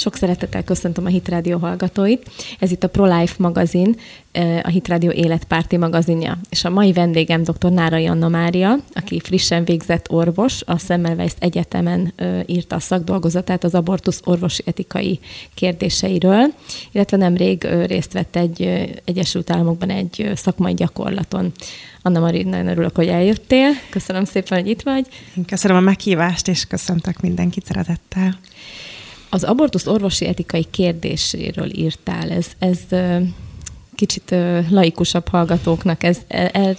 Sok szeretettel köszöntöm a Hitrádió hallgatóit. Ez itt a ProLife magazin, a Hitrádió életpárti magazinja. És a mai vendégem dr. Náray Annamária, aki frissen végzett orvos, a Szemmelweis Egyetemen írta a szakdolgozatát az abortusz orvosi etikai kérdéseiről, illetve nemrég részt vett egy Egyesült Államokban egy szakmai gyakorlaton. Annamária, nagyon örülök, hogy eljöttél. Köszönöm szépen, hogy itt vagy. Én köszönöm a meghívást, és köszöntök mindenkit szeretettel. Az abortusz orvosi etikai kérdéséről írtál. Ez kicsit laikusabb hallgatóknak.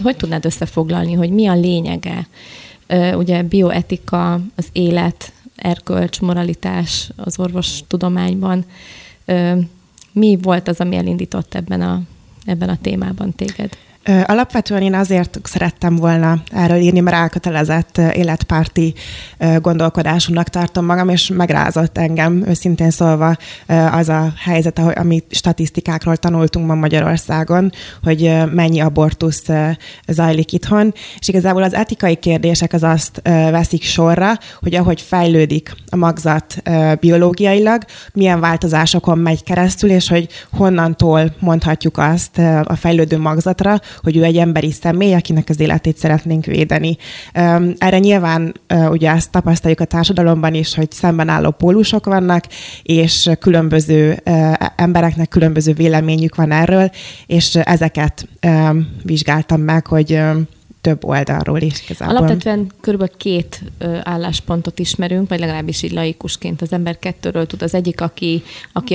Hogy tudnád összefoglalni, hogy mi a lényege? Ugye bioetika, az élet, erkölcs, moralitás az orvostudományban. Mi volt az, ami elindított ebben a témában téged? Alapvetően én azért szerettem volna erről írni, mert elkötelezett életpárti gondolkodásúnak tartom magam, és megrázott engem őszintén szólva az a helyzet, amit statisztikákról tanultunk ma Magyarországon, hogy mennyi abortusz zajlik itthon, és igazából az etikai kérdések az azt veszik sorra, hogy ahogy fejlődik a magzat biológiailag, milyen változásokon megy keresztül, és hogy honnantól mondhatjuk azt a fejlődő magzatra, hogy ő egy emberi személy, akinek az életét szeretnénk védeni. Erre nyilván ugye azt tapasztaljuk a társadalomban is, hogy szembenálló pólusok vannak, és különböző embereknek különböző véleményük van erről, és ezeket vizsgáltam meg, hogy több oldalról is igazából. Alapvetően körülbelül két álláspontot ismerünk, vagy legalábbis így laikusként az ember kettőről tud. Az egyik, aki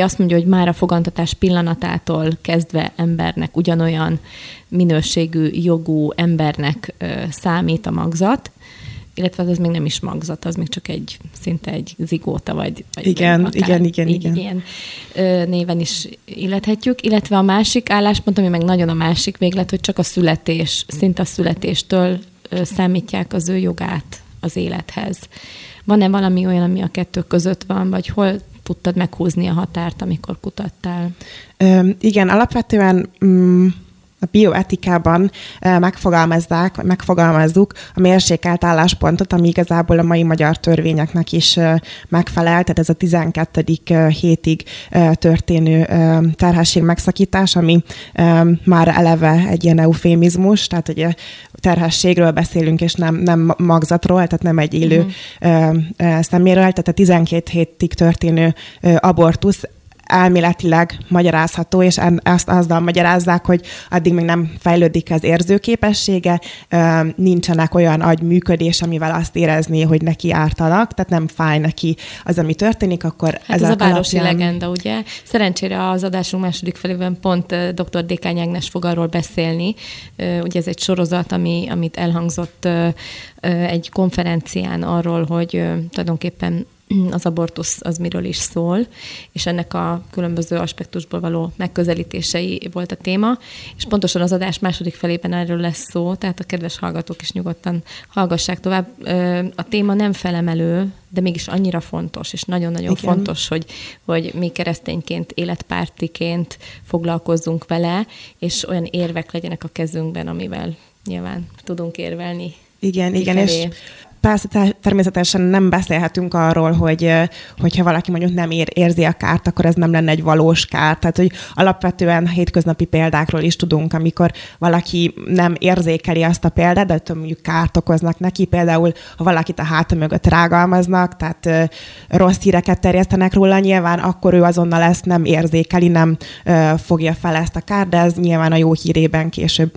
azt mondja, hogy már a fogantatás pillanatától kezdve embernek, ugyanolyan minőségű, jogú embernek számít a magzat, illetve az még nem is magzat, az még csak egy, szinte egy zigóta, vagy igen. Ilyen néven is illethetjük. Illetve a másik álláspont, ami meg nagyon a másik véglet, hogy csak a születés, szinte a születéstől számítják az ő jogát az élethez. Van-e valami olyan, ami a kettő között van, vagy hol tudtad meghúzni a határt, amikor kutattál? Igen, alapvetően... A bioetikában megfogalmazzuk a mérsékelt álláspontot, ami igazából a mai magyar törvényeknek is megfelel, tehát ez a 12. hétig történő terhesség megszakítás, ami már eleve egy ilyen eufémizmus, tehát hogy terhességről beszélünk, és nem magzatról, tehát nem egy élő szeméről, tehát a 12 hétig történő abortusz elméletileg magyarázható, és azt azzal magyarázzák, hogy addig még nem fejlődik az érzőképessége, nincsenek olyan agyműködés, amivel azt érezné, hogy neki ártanak, tehát nem fáj neki az, ami történik, akkor hát ez a városi legenda, ugye? Szerencsére az adásunk második felében pont dr. Dékány Ágnes fog arról beszélni. Ugye ez egy sorozat, amit elhangzott egy konferencián arról, hogy tulajdonképpen az abortusz az miről is szól, és ennek a különböző aspektusból való megközelítései volt a téma, és pontosan az adás második felében erről lesz szó, tehát a kedves hallgatók is nyugodtan hallgassák tovább. A téma nem felemelő, de mégis annyira fontos, és nagyon-nagyon fontos, hogy mi keresztényként, életpártiként foglalkozzunk vele, és olyan érvek legyenek a kezünkben, amivel nyilván tudunk érvelni. Igen, és persze, természetesen nem beszélhetünk arról, hogyha valaki mondjuk nem érzi a kárt, akkor ez nem lenne egy valós kár. Tehát, hogy alapvetően hétköznapi példákról is tudunk, amikor valaki nem érzékeli azt a példát, de mondjuk kárt okoznak neki. Például, ha valakit a háta mögött rágalmaznak, tehát rossz híreket terjesztenek róla, nyilván akkor ő azonnal ezt nem érzékeli, nem fogja fel ezt a kárt, de ez nyilván a jó hírében később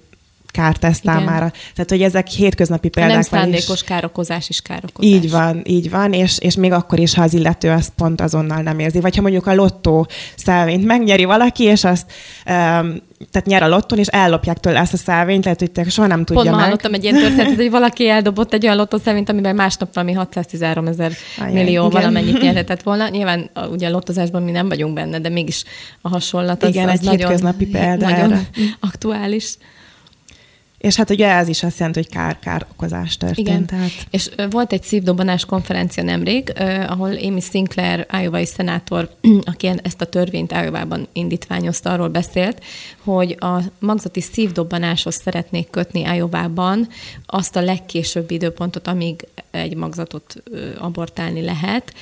kárt tesz számára. Tehát, hogy ezek hétköznapi példák. Nem szándékos károkozás is károkozás. Így van, és még akkor is, ha az illető azt pont azonnal nem érzi. Vagy ha mondjuk a lottó szelvényt megnyeri valaki, és azt... tehát nyer a lottón, és ellopják tőle ezt a szelvényt, lehet, hogy te soha nem tudja meg. Pont hallottam egy ilyen történetet, hogy valaki eldobott egy olyan lottószelvényt, amiben másnap valami 613 000 millió valamennyit nyerhetett volna. Nyilván ugye a lottozásban mi nem vagyunk benne, de mégis a hasonlat az, igen, az egy hétköznapi példa, nagyon aktuális. És hát ugye ez is azt jelenti, hogy károkozás történt. Igen, tehát. És volt egy szívdobbanás konferencia nemrég, ahol Amy Sinclair, iowai szenátor, aki ezt a törvényt Iowában indítványozta, arról beszélt, hogy a magzati szívdobbanáshoz szeretnék kötni Iowában azt a legkésőbbi időpontot, amíg egy magzatot abortálni lehet,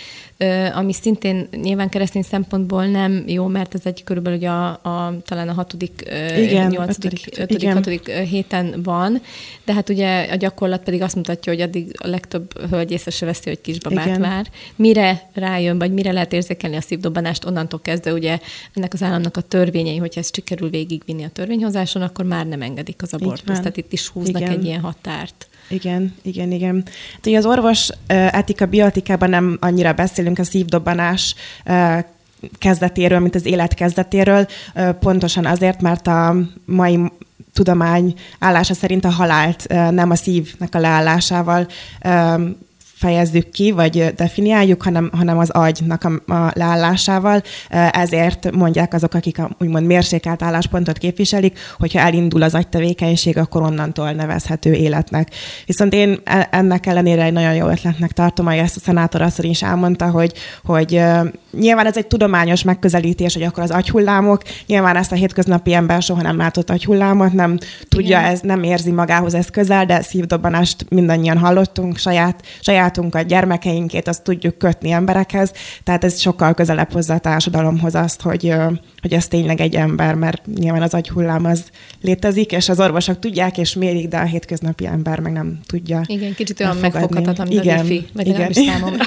ami szintén nyilván keresztény szempontból nem jó, mert ez egy körülbelül ugye talán a hatodik héten van, de hát ugye a gyakorlat pedig azt mutatja, hogy addig a legtöbb hölgy észre se veszi, hogy kisbabát igen. vár. Mire rájön, vagy mire lehet érzékelni a szívdobbanást, onnantól kezdve ugye ennek az államnak a törvényei, hogyha ezt sikerül végigvinni a törvényhozáson, akkor már nem engedik az abortuszt. Tehát itt is húznak igen. egy ilyen határt. Igen. Tehát az orvos etika-biotikában nem annyira beszélünk a szívdobbanás kezdetéről, mint az élet kezdetéről, pontosan azért, mert a mai tudomány állása szerint a halált nem a szívnek a leállásával fejezzük ki, vagy definiáljuk, hanem az agynak a leállásával. Ezért mondják azok, akik a úgymond mérsékelt álláspontot képviselik, hogyha elindul az agytevékenység, akkor onnantól nevezhető életnek. Viszont én ennek ellenére egy nagyon jó ötletnek tartom, ahogy ezt a szenátor asszony is elmondta, hogy nyilván ez egy tudományos megközelítés, hogy akkor az agyhullámok, nyilván ezt a hétköznapi ember soha nem látott agyhullámot, nem tudja, ez nem érzi magához ezt közel, de szívdobbanást mindannyian hallottunk, sajátunkat, gyermekeinkét, azt tudjuk kötni emberekhez, tehát ez sokkal közelebb hozzá a társadalomhoz azt, hogy ez tényleg egy ember, mert nyilván az agyhullám az létezik, és az orvosok tudják és mérik, de a hétköznapi ember meg nem tudja. Igen, kicsit olyan megfoghatatlan, mint a wifi, vagy nem is számomra.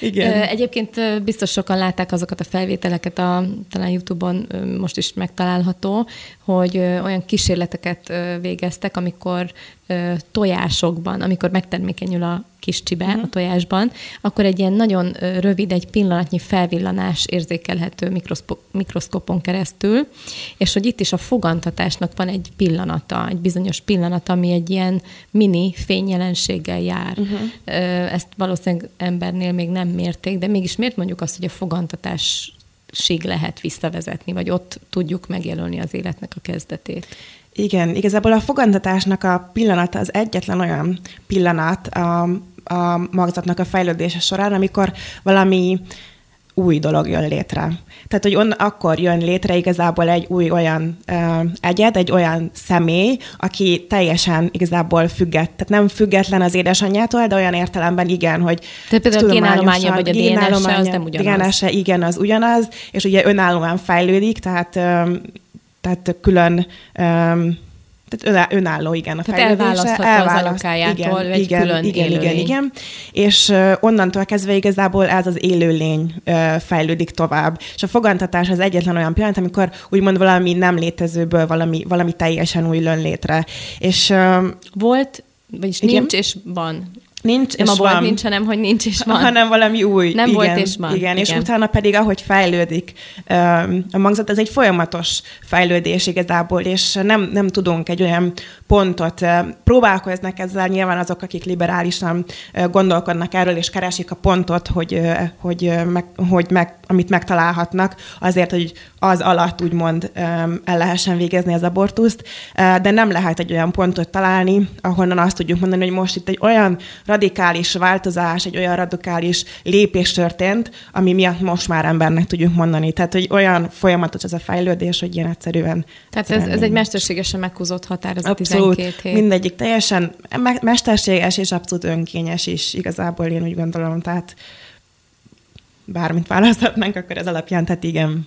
Igen. Egyébként biztos sokan látták azokat a felvételeket, talán YouTube-on most is megtalálható, hogy olyan kísérleteket végeztek, amikor tojásokban, amikor megtermékenyül a kis csibe a tojásban, akkor egy ilyen nagyon rövid, egy pillanatnyi felvillanás érzékelhető mikroszkópon keresztül, és hogy itt is a fogantatásnak van egy pillanata, egy bizonyos pillanat, ami egy ilyen mini fényjelenséggel jár. Ezt valószínűleg embernél még nem mérték, de mégis miért mondjuk azt, hogy a fogantatásig lehet visszavezetni, vagy ott tudjuk megjelölni az életnek a kezdetét? Igen, igazából a fogantatásnak a pillanata az egyetlen olyan pillanat a magzatnak a fejlődése során, amikor valami új dolog jön létre. Tehát, hogy akkor jön létre igazából egy új olyan egyed, egy olyan személy, aki teljesen igazából tehát nem független az édesanyjától, de olyan értelemben igen, hogy tehát például a génállománya vagy a DNS-e, az nem ugyanaz. DNS-e, igen, az ugyanaz, és ugye önállóan fejlődik, tehát külön, tehát önálló, igen, a fejlődése. Tehát elválasztható az anyukájától, egy külön élőlény. Igen. És onnantól kezdve igazából ez az élőlény fejlődik tovább. És a fogantatás az egyetlen olyan pillanat, amikor úgymond valami nem létezőből valami teljesen új jön létre. És volt, vagyis igen. Nincs és van. Nincs nem és abból van. Nincs, hanem hogy nincs és van. Hanem valami új. Nem igen, volt és van. Igen, és utána pedig, ahogy fejlődik a magzat, ez egy folyamatos fejlődés igazából, és nem tudunk egy olyan pontot. Próbálkoznak ezzel nyilván azok, akik liberálisan gondolkodnak erről, és keresik a pontot, hogy amit megtalálhatnak, azért, hogy az alatt úgymond el lehessen végezni az abortuszt, de nem lehet egy olyan pontot találni, ahonnan azt tudjuk mondani, hogy most itt egy olyan radikális változás, egy olyan radikális lépés történt, ami miatt most már embernek tudjuk mondani. Tehát, hogy olyan folyamatos ez a fejlődés, hogy ilyen egyszerűen... Tehát ez egy mesterségesen meghúzott határ, ez abszolút, a 12 hét. Mindegyik teljesen mesterséges és abszolút önkényes is, igazából én úgy gondolom, tehát bármit választhatnánk, akkor ez alapján, tehát igen.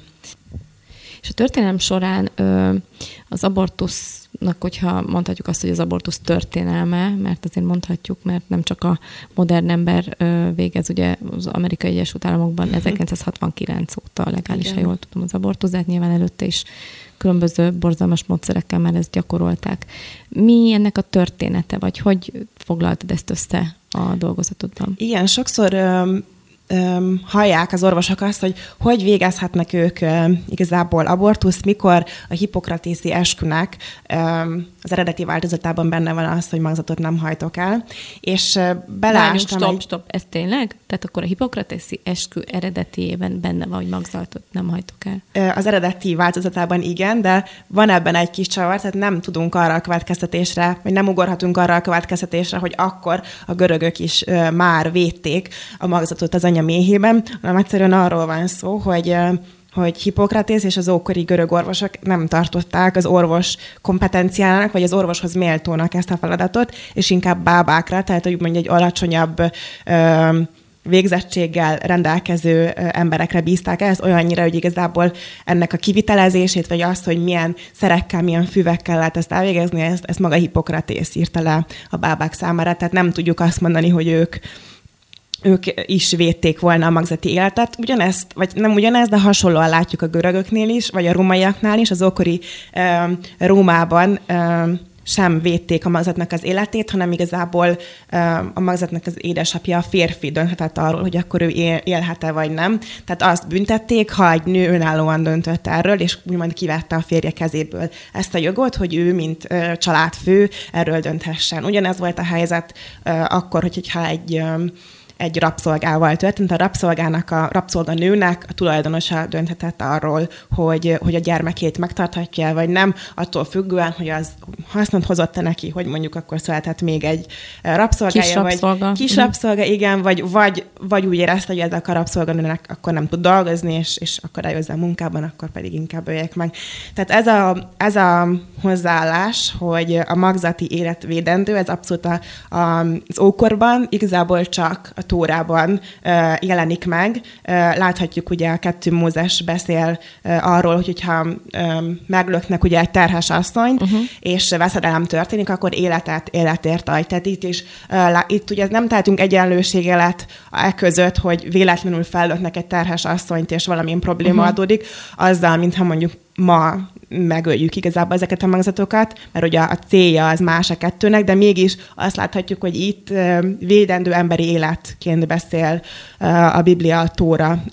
És a történelem során az abortusznak, hogyha mondhatjuk azt, hogy az abortusz történelme, mert azért mondhatjuk, mert nem csak a modern ember végez, ugye az Amerikai Egyesült Államokban 1969 óta legális, ha jól tudom, az abortusz, de hát nyilván előtte is különböző borzalmas módszerekkel már ezt gyakorolták. Mi ennek a története, vagy hogy foglaltad ezt össze a dolgozatodban? Igen, sokszor... hallják az orvosok azt, hogy végezhetnek ők igazából abortuszt, mikor a hippokratészi eskünek az eredeti változatában benne van az, hogy magzatot nem hajtok el. És beleástam... Stop, ez tényleg? Tehát akkor a hippokratészi eskü eredetiében benne van, hogy magzatot nem hajtok el? Az eredeti változatában igen, de van ebben egy kis csavar, tehát nem tudunk arra a következtetésre, vagy nem ugorhatunk arra a következtetésre, hogy akkor a görögök is már védték a magzatot az anya méhében, hanem egyszerűen arról van szó, hogy hogy Hippokratész és az ókori görög orvosok nem tartották az orvos kompetenciának, vagy az orvoshoz méltónak ezt a feladatot, és inkább bábákra, tehát úgymond egy alacsonyabb végzettséggel rendelkező emberekre bízták el, ez olyannyira, hogy igazából ennek a kivitelezését, vagy azt, hogy milyen szerekkel, milyen füvekkel lehet ezt elvégezni, ezt maga Hippokratész írta le a bábák számára, tehát nem tudjuk azt mondani, hogy ők is védték volna a magzati életet. Ugyanezt, vagy nem ugyanezt, de hasonlóan látjuk a görögöknél is, vagy a rómaiaknál is, az ókori Rómában sem védték a magzatnak az életét, hanem igazából a magzatnak az édesapja, a férfi dönthetett arról, hogy akkor ő élhet-e vagy nem. Tehát azt büntették, ha egy nő önállóan döntött erről, és úgymond kivette a férje kezéből ezt a jogot, hogy ő, mint családfő, erről dönthessen. Ugyanez volt a helyzet akkor, hogyha egy rabszolgával történt. A rabszolgának, a rabszolganőnek a tulajdonosa dönthetett arról, hogy a gyermekét megtarthatja, vagy nem, attól függően, hogy az hasznot hozott-e neki, hogy mondjuk akkor született még egy rabszolgája, kis rabszolga, igen, vagy úgy érezte, hogy ez a rabszolganőnek akkor nem tud dolgozni, és akkor eljözzem munkában, akkor pedig inkább öljek meg. Tehát ez a hozzáállás, hogy a magzati élet védendő, ez abszolút az ókorban igazából csak a Tórában jelenik meg. Láthatjuk, ugye a 2 Mózes beszél arról, hogyha meglöknek ugye egy terhes asszonyt, és veszedelem történik, akkor életért adj. Tehát itt ugye nem tehetünk egyenlőségelet e között, hogy véletlenül fellöknek egy terhes asszonyt, és valamilyen probléma adódik, azzal, mintha mondjuk ma megöljük igazából ezeket a magzatokat, mert ugye a célja az más a 2-nek, de mégis azt láthatjuk, hogy itt védendő emberi életként beszél a Biblia, a Tóra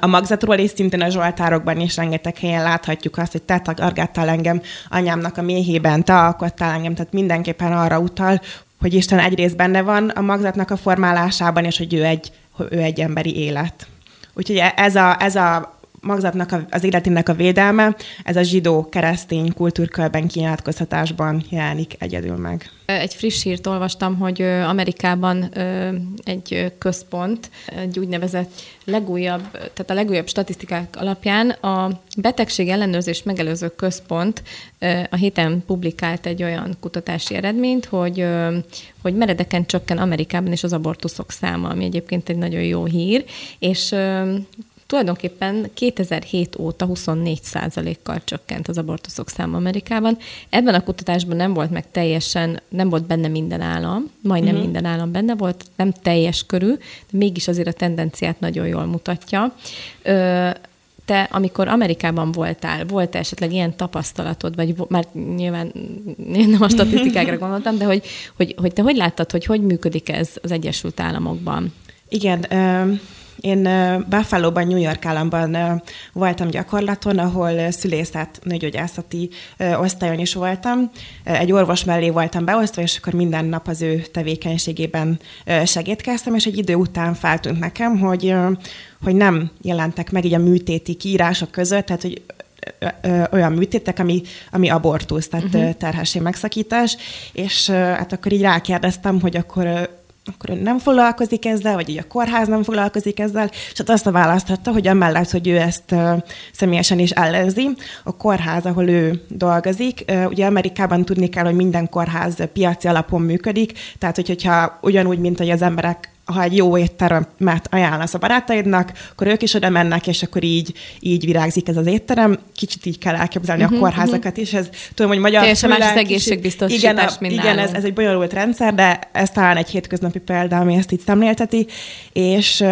a magzatról, és szintén a zsoltárokban is rengeteg helyen láthatjuk azt, hogy te takargattál engem anyámnak a méhében, te alkottál engem, tehát mindenképpen arra utal, hogy Isten egyrészt benne van a magzatnak a formálásában, és hogy ő egy emberi élet. Úgyhogy ez a magzatnak az életének a védelme, ez a zsidó-keresztény kultúrkörben, kinyilatkoztatásban jelenik egyedül meg. Egy friss hírt olvastam, hogy Amerikában egy központ, egy úgynevezett a legújabb statisztikák alapján a betegség ellenőrzés megelőző központ a héten publikált egy olyan kutatási eredményt, hogy meredeken csökken Amerikában is az abortuszok száma, ami egyébként egy nagyon jó hír, és tulajdonképpen 2007 óta 24%-kal csökkent az abortuszok száma Amerikában. Ebben a kutatásban nem volt meg teljesen, nem volt benne minden állam, majdnem minden állam benne volt, nem teljes körű, de mégis azért a tendenciát nagyon jól mutatja. Te, amikor Amerikában voltál, volt esetleg ilyen tapasztalatod, vagy már nyilván nem a statisztikákra gondoltam, de hogy te hogy láttad, hogy működik ez az Egyesült Államokban? Igen, én Buffalo-ban, New York államban voltam gyakorlaton, ahol nőgyógyászati osztályon is voltam. Egy orvos mellé voltam beosztva, és akkor minden nap az ő tevékenységében segítkeztem, és egy idő után feltűnt nekem, hogy nem jelentek meg így a műtéti kiírások között, tehát hogy olyan műtétek, ami abortusz, tehát terhesség megszakítás, és hát akkor így rákérdeztem, hogy akkor ő nem foglalkozik ezzel, vagy így a kórház nem foglalkozik ezzel, és hát azt a választ adta, hogy amellett, hogy ő ezt személyesen is ellenzi, a kórház, ahol ő dolgozik, ugye Amerikában tudni kell, hogy minden kórház piaci alapon működik, tehát hogyha ugyanúgy, mint hogy az emberek, ha egy jó éttermet ajánlasz a barátaidnak, akkor ők is oda mennek, és akkor így virágzik ez az étterem. Kicsit így kell elképzelni a kórházakat is. Ez, tudom, hogy magyar teljesen más az egészségbiztosítás, igen, ez egy bonyolult rendszer, de ez talán egy hétköznapi példa, ami ezt így szemlélteti. És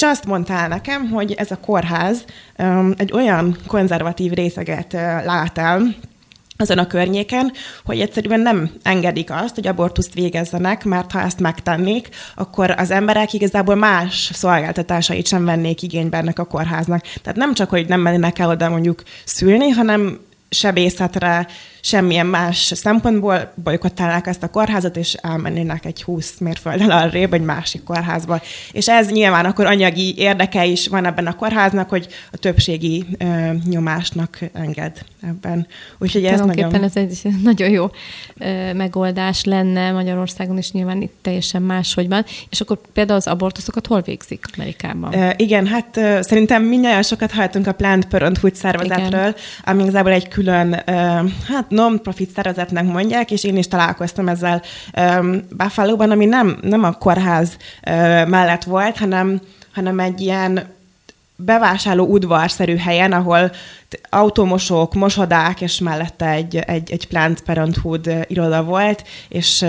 azt mondtál nekem, hogy ez a kórház egy olyan konzervatív réteget lát el azon a környéken, hogy egyszerűen nem engedik azt, hogy abortuszt végezzenek, mert ha ezt megtennék, akkor az emberek igazából más szolgáltatásait sem vennék igénybe ennek a kórháznak. Tehát nem csak, hogy nem mennek el oda mondjuk szülni, hanem sebészetre, semmilyen más szempontból bolykottálnák ezt a kórházat, és elmennének egy 20 mérfölddel arrébb egy másik kórházba. És ez nyilván akkor anyagi érdeke is van ebben a kórháznak, hogy a többségi nyomásnak enged ebben. Úgyhogy ez nagyon... ez egy nagyon jó megoldás lenne Magyarországon, és nyilván itt teljesen máshogy van. És akkor például az abortuszokat hol végzik Amerikában? Igen, hát szerintem mindjárt sokat hallottunk a Planned Parenthood szervezetről, ami igazából egy külön non-profit szervezetnek mondják, és én is találkoztam ezzel Buffalo-ban, ami nem a kórház mellett volt, hanem egy ilyen bevásárló udvarszerű helyen, ahol automosók, mosodák, és mellette egy Planned Parenthood iroda volt, és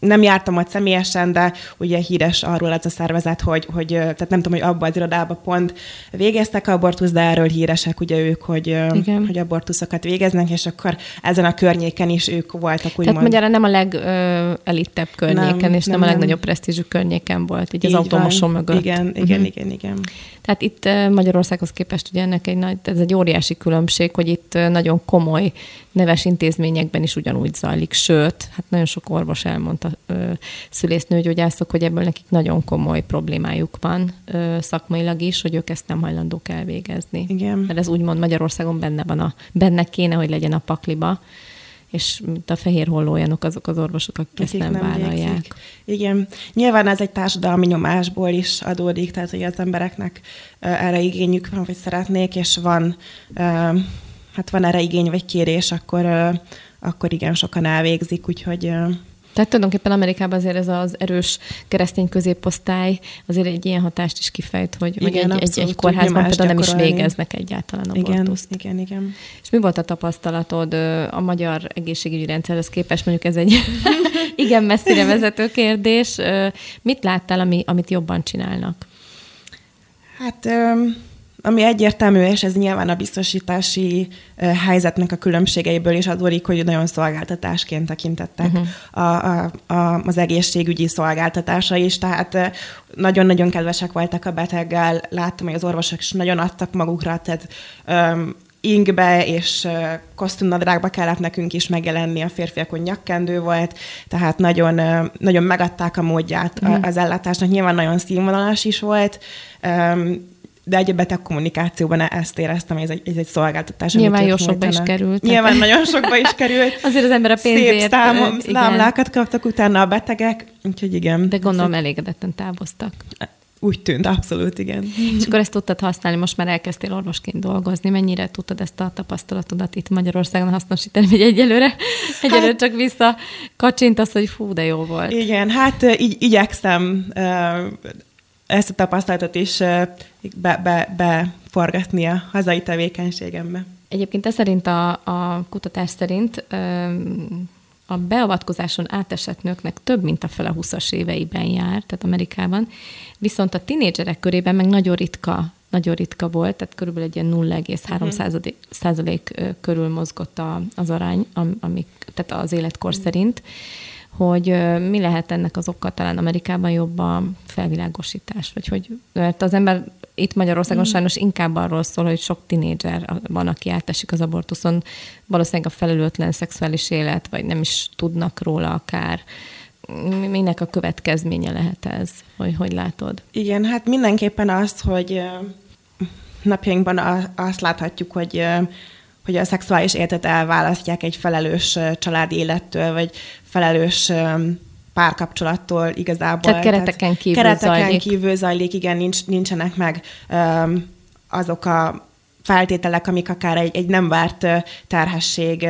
nem jártam ott személyesen, de ugye híres arról ez a szervezet, hogy tehát nem tudom, hogy abban az irodában pont végeztek abortusz, de erről híresek ugye ők, hogy abortuszokat végeznek, és akkor ezen a környéken is ők voltak, úgymond. Tehát magyarán nem a legelittebb környéken, és nem a legnagyobb presztízsű környéken volt, így az automosó mögött. Igen. Tehát itt Magyarországhoz képest ugye ennek ez egy óriási különbség, hogy itt nagyon komoly neves intézményekben is ugyanúgy zajlik, sőt, hát nagyon sok orvos elmondta, szülésznőgyógyászok, hogy ebből nekik nagyon komoly problémájuk van szakmailag is, hogy ők ezt nem hajlandók elvégezni. Igen. Mert ez úgymond Magyarországon benne kéne, hogy legyen a pakliba, és mint a fehér hollójanok azok az orvosok, akik ezt nem vállalják. Végzik. Igen. Nyilván ez egy társadalmi nyomásból is adódik, tehát hogy az embereknek erre igényük van, vagy szeretnék, és van erre igény vagy kérés, akkor igen, sokan elvégzik, úgyhogy... Tehát tulajdonképpen Amerikában azért ez az erős keresztény középosztály azért egy ilyen hatást is kifejt, hogy egy kórházban például nem is végeznek egyáltalán abortuszt. Igen. És mi volt a tapasztalatod a magyar egészségügyi rendszerhez képest? Mondjuk ez egy igen messzire vezető kérdés. Mit láttál, amit jobban csinálnak? Hát... ami egyértelmű, és ez nyilván a biztosítási helyzetnek a különbségeiből is adódik, hogy nagyon szolgáltatásként tekintettek az egészségügyi szolgáltatása is, tehát nagyon-nagyon kedvesek voltak a beteggel, láttam, hogy az orvosok is nagyon adtak magukra, tehát ingbe és kosztümnadrágba kellett nekünk is megjelenni, a férfiakon nyakkendő volt, tehát nagyon, nagyon megadták a módját az ellátásnak, nyilván nagyon színvonalas is volt, de egy beteg kommunikációban ezt éreztem, hogy ez egy szolgáltatás. Nyilván jó sokba is került. Nyilván nagyon sokba is került. Azért az ember a pénzért. Szép számlákat kaptak utána a betegek, úgyhogy igen. De gondolom elégedetten távoztak. Úgy tűnt, abszolút, igen. És akkor ezt tudtad használni, most már elkezdtél orvosként dolgozni. Mennyire tudtad ezt a tapasztalatodat itt Magyarországon hasznosítani, hogy egyelőre csak vissza kacsintasz, hogy fú, de jó volt. Igen, hát így igyekszem ezt a tapasztalatot is beforgatni a hazai tevékenységembe. Egyébként ez szerint a kutatás szerint a beavatkozáson átesett nőknek több, mint a fele a 20-as éveiben jár, tehát Amerikában, viszont a tinédzserek körében meg nagyon ritka volt, tehát körülbelül egy ilyen 0,3 százalék körül mozgott az arány, tehát az életkor szerint, hogy mi lehet ennek az oka, talán Amerikában jobb a felvilágosítás, vagy hogy mert az ember itt Magyarországon sajnos inkább arról szól, hogy sok tinédzser van, aki átesik az abortuszon, valószínűleg a felelőtlen szexuális élet, vagy nem is tudnak róla akár. Minek a következménye lehet ez? Hogy látod? Igen, hát mindenképpen az, hogy napjainkban azt láthatjuk, hogy a szexuális életet elválasztják egy felelős családi élettől, vagy felelős párkapcsolattól igazából. Tehát kereteken kívül zajlik, igen, nincsenek meg azok a feltételek, amik akár egy nem várt terhesség,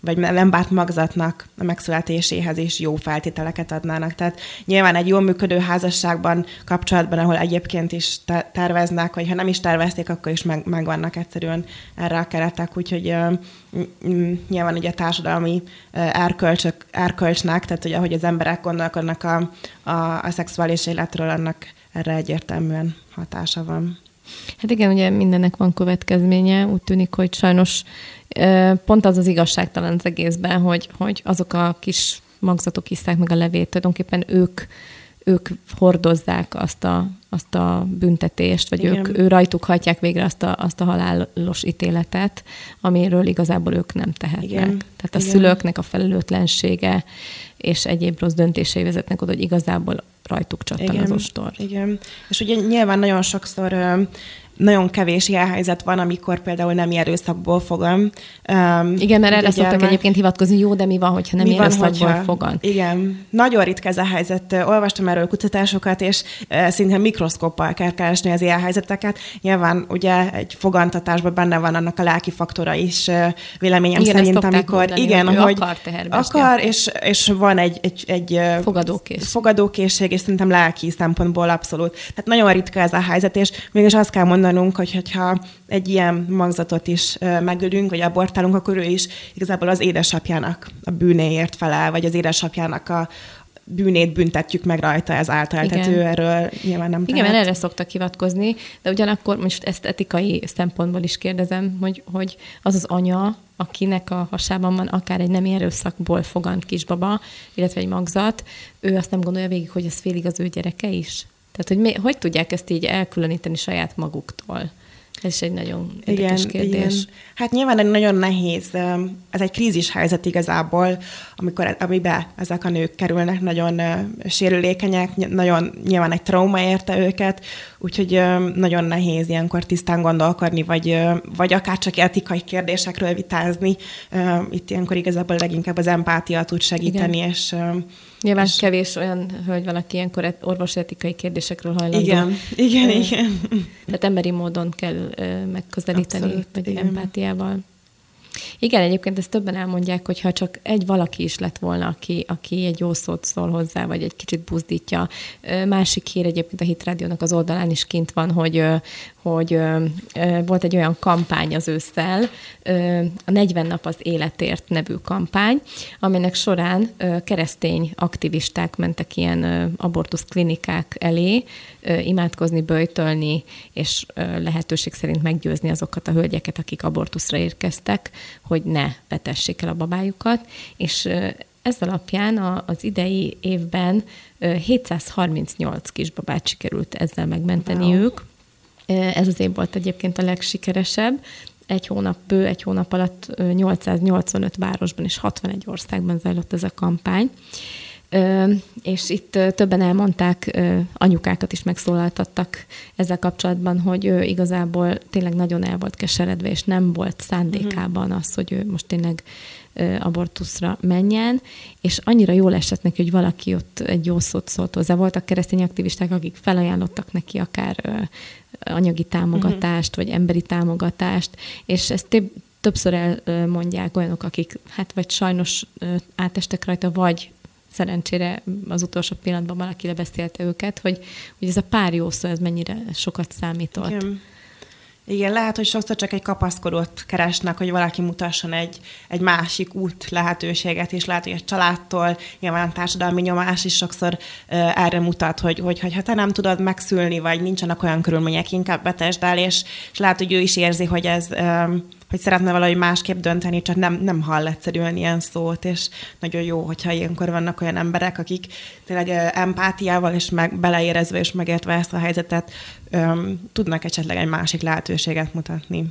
vagy nem várt magzatnak a megszületéséhez is jó feltételeket adnának. Tehát nyilván egy jól működő házasságban, kapcsolatban, ahol egyébként is terveznek, vagy ha nem is tervezték, akkor is megvannak egyszerűen erre a keretek. Úgyhogy nyilván ugye a társadalmi erkölcsnek, tehát hogy ahogy az emberek gondolkodnak a szexuális életről, annak erre egyértelműen hatása van. Hát igen, ugye mindennek van következménye, úgy tűnik, hogy sajnos pont az igazságtalan az egészben, hogy azok a kis magzatok isszák meg a levét, tulajdonképpen ők hordozzák azt a azt a büntetést, vagy ők rajtuk hajtják végre azt a halálos ítéletet, amiről igazából ők nem tehetnek. Igen. Tehát a szülőknek a felelőtlensége és egyéb rossz döntései vezetnek oda, hogy igazából rajtuk csattan az ostor. Igen. És ugye nyilván nagyon sokszor nagyon kevés ilyen helyzet van, amikor például nemi erőszakból fogan. Igen, mert erre szoktak egyébként hivatkozni, jó, de mi van, hogyha nemi erőszakból fogan? Igen. Nagyon ritka ez a helyzet. Olvastam erről kutatásokat, és szintén mikroszkóppal kell keresni az ilyen helyzeteket. Nyilván ugye egy fogantatásban benne van annak a lelki faktora is, véleményem szerint, amikor mondani, hogy akar és van egy fogadókészség, és szerintem lelki szempontból abszolút. Tehát nagyon ritka ez a helyzet, és mégis azt kell mondani, hogyha egy ilyen magzatot is megölünk, vagy abortálunk, akkor ő is igazából az édesapjának a bűnéért felel, vagy az édesapjának a bűnét büntetjük meg rajta ezáltal. Igen. Tehát ő erről nyilván nem tehet. Igen, erre szoktak hivatkozni, de ugyanakkor most ezt etikai szempontból is kérdezem, hogy az az anya, akinek a hasában van akár egy nemi erőszakból fogant kisbaba, illetve egy magzat, ő azt nem gondolja végig, hogy ez félig az ő gyereke is? Tehát, hogy hogy tudják ezt így elkülöníteni saját maguktól? Ez is egy nagyon érdekes kérdés. Igen. Hát nyilván nagyon nehéz. Ez egy krízis helyzet igazából, amiben ezek a nők kerülnek, nagyon sérülékenyek, nagyon nyilván egy trauma érte őket, úgyhogy nagyon nehéz ilyenkor tisztán gondolkodni, vagy akár csak etikai kérdésekről vitázni. Itt ilyenkor igazából leginkább az empátia tud segíteni, és... Nyilván kevés olyan hölgy van, aki ilyenkor orvosetikai kérdésekről hajlandó. Igen. Tehát emberi módon kell megközelíteni, abszolút, vagy empátiával. Igen, egyébként ezt többen elmondják, hogy ha csak egy valaki is lett volna, aki egy jó szót szól hozzá, vagy egy kicsit buzdítja. Másik hír egyébként a Hitrádiónak az oldalán is kint van, hogy volt egy olyan kampány az ősszel, a 40 nap az életért nevű kampány, aminek során keresztény aktivisták mentek ilyen abortuszklinikák elé, imádkozni, böjtölni, és lehetőség szerint meggyőzni azokat a hölgyeket, akik abortuszra érkeztek, hogy ne vetessék el a babájukat, és ez alapján az idei évben 738 kisbabát sikerült ezzel megmenteniük. Ez az év volt egyébként a legsikeresebb. Egy hónap alatt 885 városban és 61 országban zajlott ez a kampány. És itt többen elmondták, anyukákat is megszólaltattak ezzel kapcsolatban, hogy ő igazából tényleg nagyon el volt keseredve, és nem volt szándékában az, hogy ő most tényleg abortuszra menjen, és annyira jól esett neki, hogy valaki ott egy jó szót szólt hozzá. Voltak keresztény aktivisták, akik felajánlottak neki akár anyagi támogatást, vagy emberi támogatást, és ezt többször elmondják olyanok, akik hát vagy sajnos átestek rajta, vagy szerencsére az utolsó pillanatban valaki lebeszélte őket, hogy ez a pár jó szó, ez mennyire sokat számított. Igen, lehet, hogy sokszor csak egy kapaszkodót keresnek, hogy valaki mutasson egy másik út lehetőséget, és lehet, hogy a családtól, nyilván társadalmi nyomás is sokszor erre mutat, hogy ha te nem tudod megszülni, vagy nincsenek olyan körülmények, inkább betesd el, és lehet, hogy ő is érzi, hogy ez... hogy szeretne valahogy másképp dönteni, csak nem hall egyszerűen ilyen szót, és nagyon jó, hogyha ilyenkor vannak olyan emberek, akik tényleg empátiával és beleérezve és megértve ezt a helyzetet tudnak esetleg egy másik lehetőséget mutatni.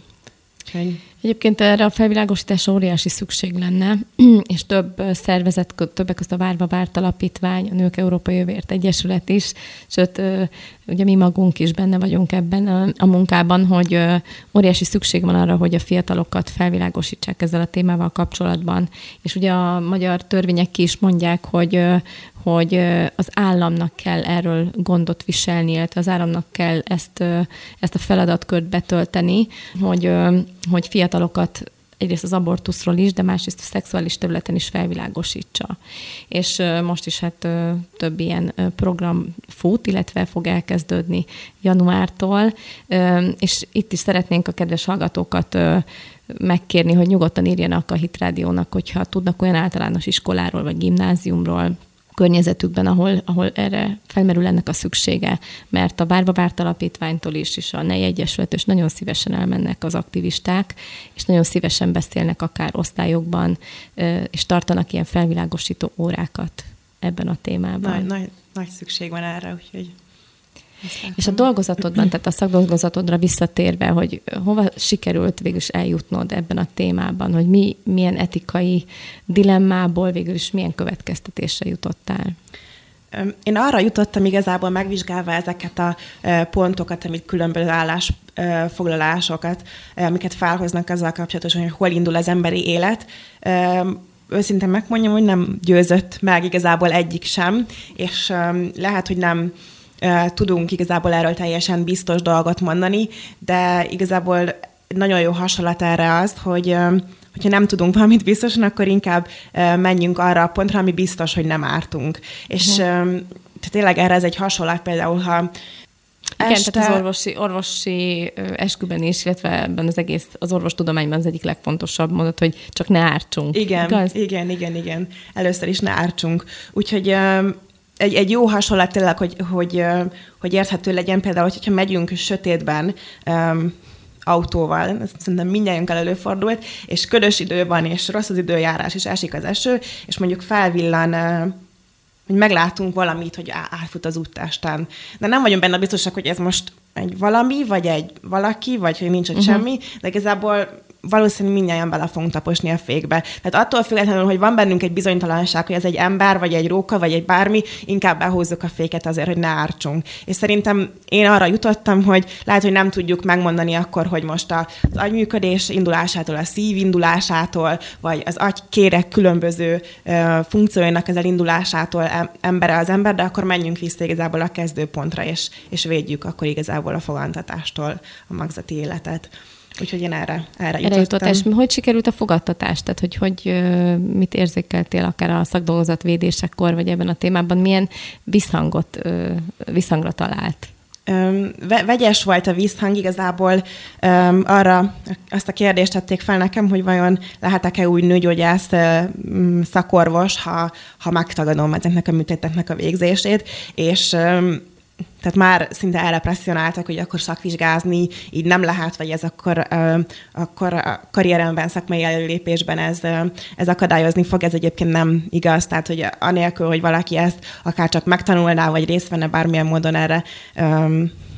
Egyébként erre a felvilágosításra óriási szükség lenne, és több szervezet, többek között a Várva Várt Alapítvány, a Nők Európai Jövőért Egyesület is, sőt, ugye mi magunk is benne vagyunk ebben a munkában, hogy óriási szükség van arra, hogy a fiatalokat felvilágosítsák ezzel a témával kapcsolatban. És ugye a magyar törvények ki is mondják, hogy az államnak kell erről gondot viselni, illetve az államnak kell ezt a feladatkört betölteni, hogy fiatalokat egyrészt az abortuszról is, de másrészt a szexuális területen is felvilágosítsa. És most is hát több ilyen program fut, illetve fog elkezdődni januártól, és itt is szeretnénk a kedves hallgatókat megkérni, hogy nyugodtan írjanak a Hitrádiónak, hogyha tudnak olyan általános iskoláról vagy gimnáziumról, környezetükben, ahol erre felmerül ennek a szüksége, mert a Várva Várt Alapítványtól is, és a NEI Egyesülettől is nagyon szívesen elmennek az aktivisták, és nagyon szívesen beszélnek akár osztályokban, és tartanak ilyen felvilágosító órákat ebben a témában. Nagy szükség van erre, úgyhogy... És a dolgozatodban, tehát a szakdolgozatodra visszatérve, hogy hova sikerült végül is eljutnod ebben a témában, hogy milyen etikai dilemmából végül is milyen következtetésre jutottál? Én arra jutottam igazából megvizsgálva ezeket a pontokat, amik különböző állásfoglalásokat, amiket felhoznak azzal kapcsolatosan, hogy hol indul az emberi élet. Őszintén megmondjam, hogy nem győzött meg igazából egyik sem, és lehet, hogy nem tudunk igazából erről teljesen biztos dolgot mondani, de igazából nagyon jó hasonlat erre az, hogy ha nem tudunk valamit biztosan, akkor inkább menjünk arra a pontra, ami biztos, hogy nem ártunk. És tényleg erre ez egy hasonlat például, ha igen, tehát az orvosi esküben is, illetve ebben az egész, az orvostudományban az egyik legfontosabb mondat, hogy csak ne ártsunk. Igen. Először is ne ártsunk. Úgyhogy egy jó hasonlat tényleg, hogy érthető legyen például, hogyha megyünk sötétben, autóval, szerintem mindjárt előfordult, és ködös idő van, és rossz az időjárás, és esik az eső, és mondjuk felvillan, hogy meglátunk valamit, hogy átfut az úttesten. De nem vagyunk benne biztosak, hogy ez most egy valami, vagy egy valaki, vagy hogy nincs ott semmi, de igazából valószínűleg mindjárt bele fogunk taposni a fékbe. Tehát attól függetlenül, hogy van bennünk egy bizonytalanság, hogy ez egy ember, vagy egy róka, vagy egy bármi, inkább behúzzuk a féket azért, hogy ne ártsunk. És szerintem én arra jutottam, hogy lehet, hogy nem tudjuk megmondani akkor, hogy most az agyműködés indulásától, a szív indulásától, vagy az agykérek különböző funkcióinak az elindulásától embere az ember, de akkor menjünk vissza igazából a kezdőpontra, és védjük akkor igazából a fogantatástól a magzati életet. Úgyhogy én erre jutottam. És hogy sikerült a fogadtatás? Tehát, hogy mit érzékeltél akár a szakdolgozat védésekor, vagy ebben a témában? Milyen visszhangra talált? Vegyes volt a visszhang. Igazából arra azt a kérdést tették fel nekem, hogy vajon lehetek-e úgy nőgyógyász szakorvos, ha megtagadom ezeknek a műtéteknek a végzését, és tehát már szinte erre presszionáltak, hogy akkor szakvizsgázni így nem lehet, vagy ez akkor a karrieremben, szakmai előlépésben ez akadályozni fog. Ez egyébként nem igaz. Tehát, hogy anélkül, hogy valaki ezt akár csak megtanulná, vagy részt venne bármilyen módon erre,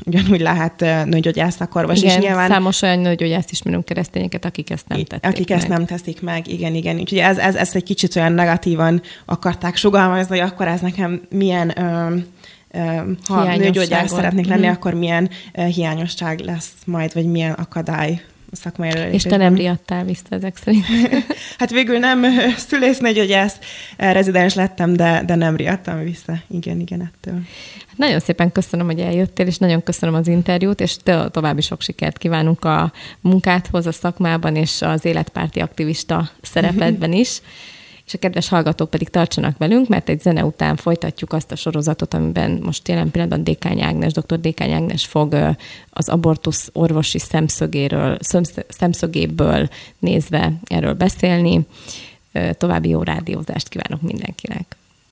ugyanúgy lehet nőgyógyász szakorvos. Igen, nyilván számos olyan nőgyógyászt ismerünk keresztényeket, akik ezt nem tették meg. Akik ezt nem teszik meg, igen. Úgyhogy ez egy kicsit olyan negatívan akarták sugalmazni, hogy akkor ez nekem milyen... ha nőgyógyász szeretnék lenni, akkor milyen hiányosság lesz majd, vagy milyen akadály a szakmai előlépésben. És te nem riadtál vissza ezek szerint. Hát végül nem szülésznőgyógyász rezidens lettem, de nem riadtam vissza. Igen, ettől. Hát nagyon szépen köszönöm, hogy eljöttél, és nagyon köszönöm az interjút, és további sok sikert kívánunk a munkádhoz, a szakmában, és az életpárti aktivista szerepedben is. És a kedves hallgatók pedig tartsanak velünk, mert egy zene után folytatjuk azt a sorozatot, amiben most jelen pillanatban dr. Dékány Ágnes fog az abortusz orvosi szemszögéből nézve erről beszélni. További jó rádiózást kívánok mindenkinek!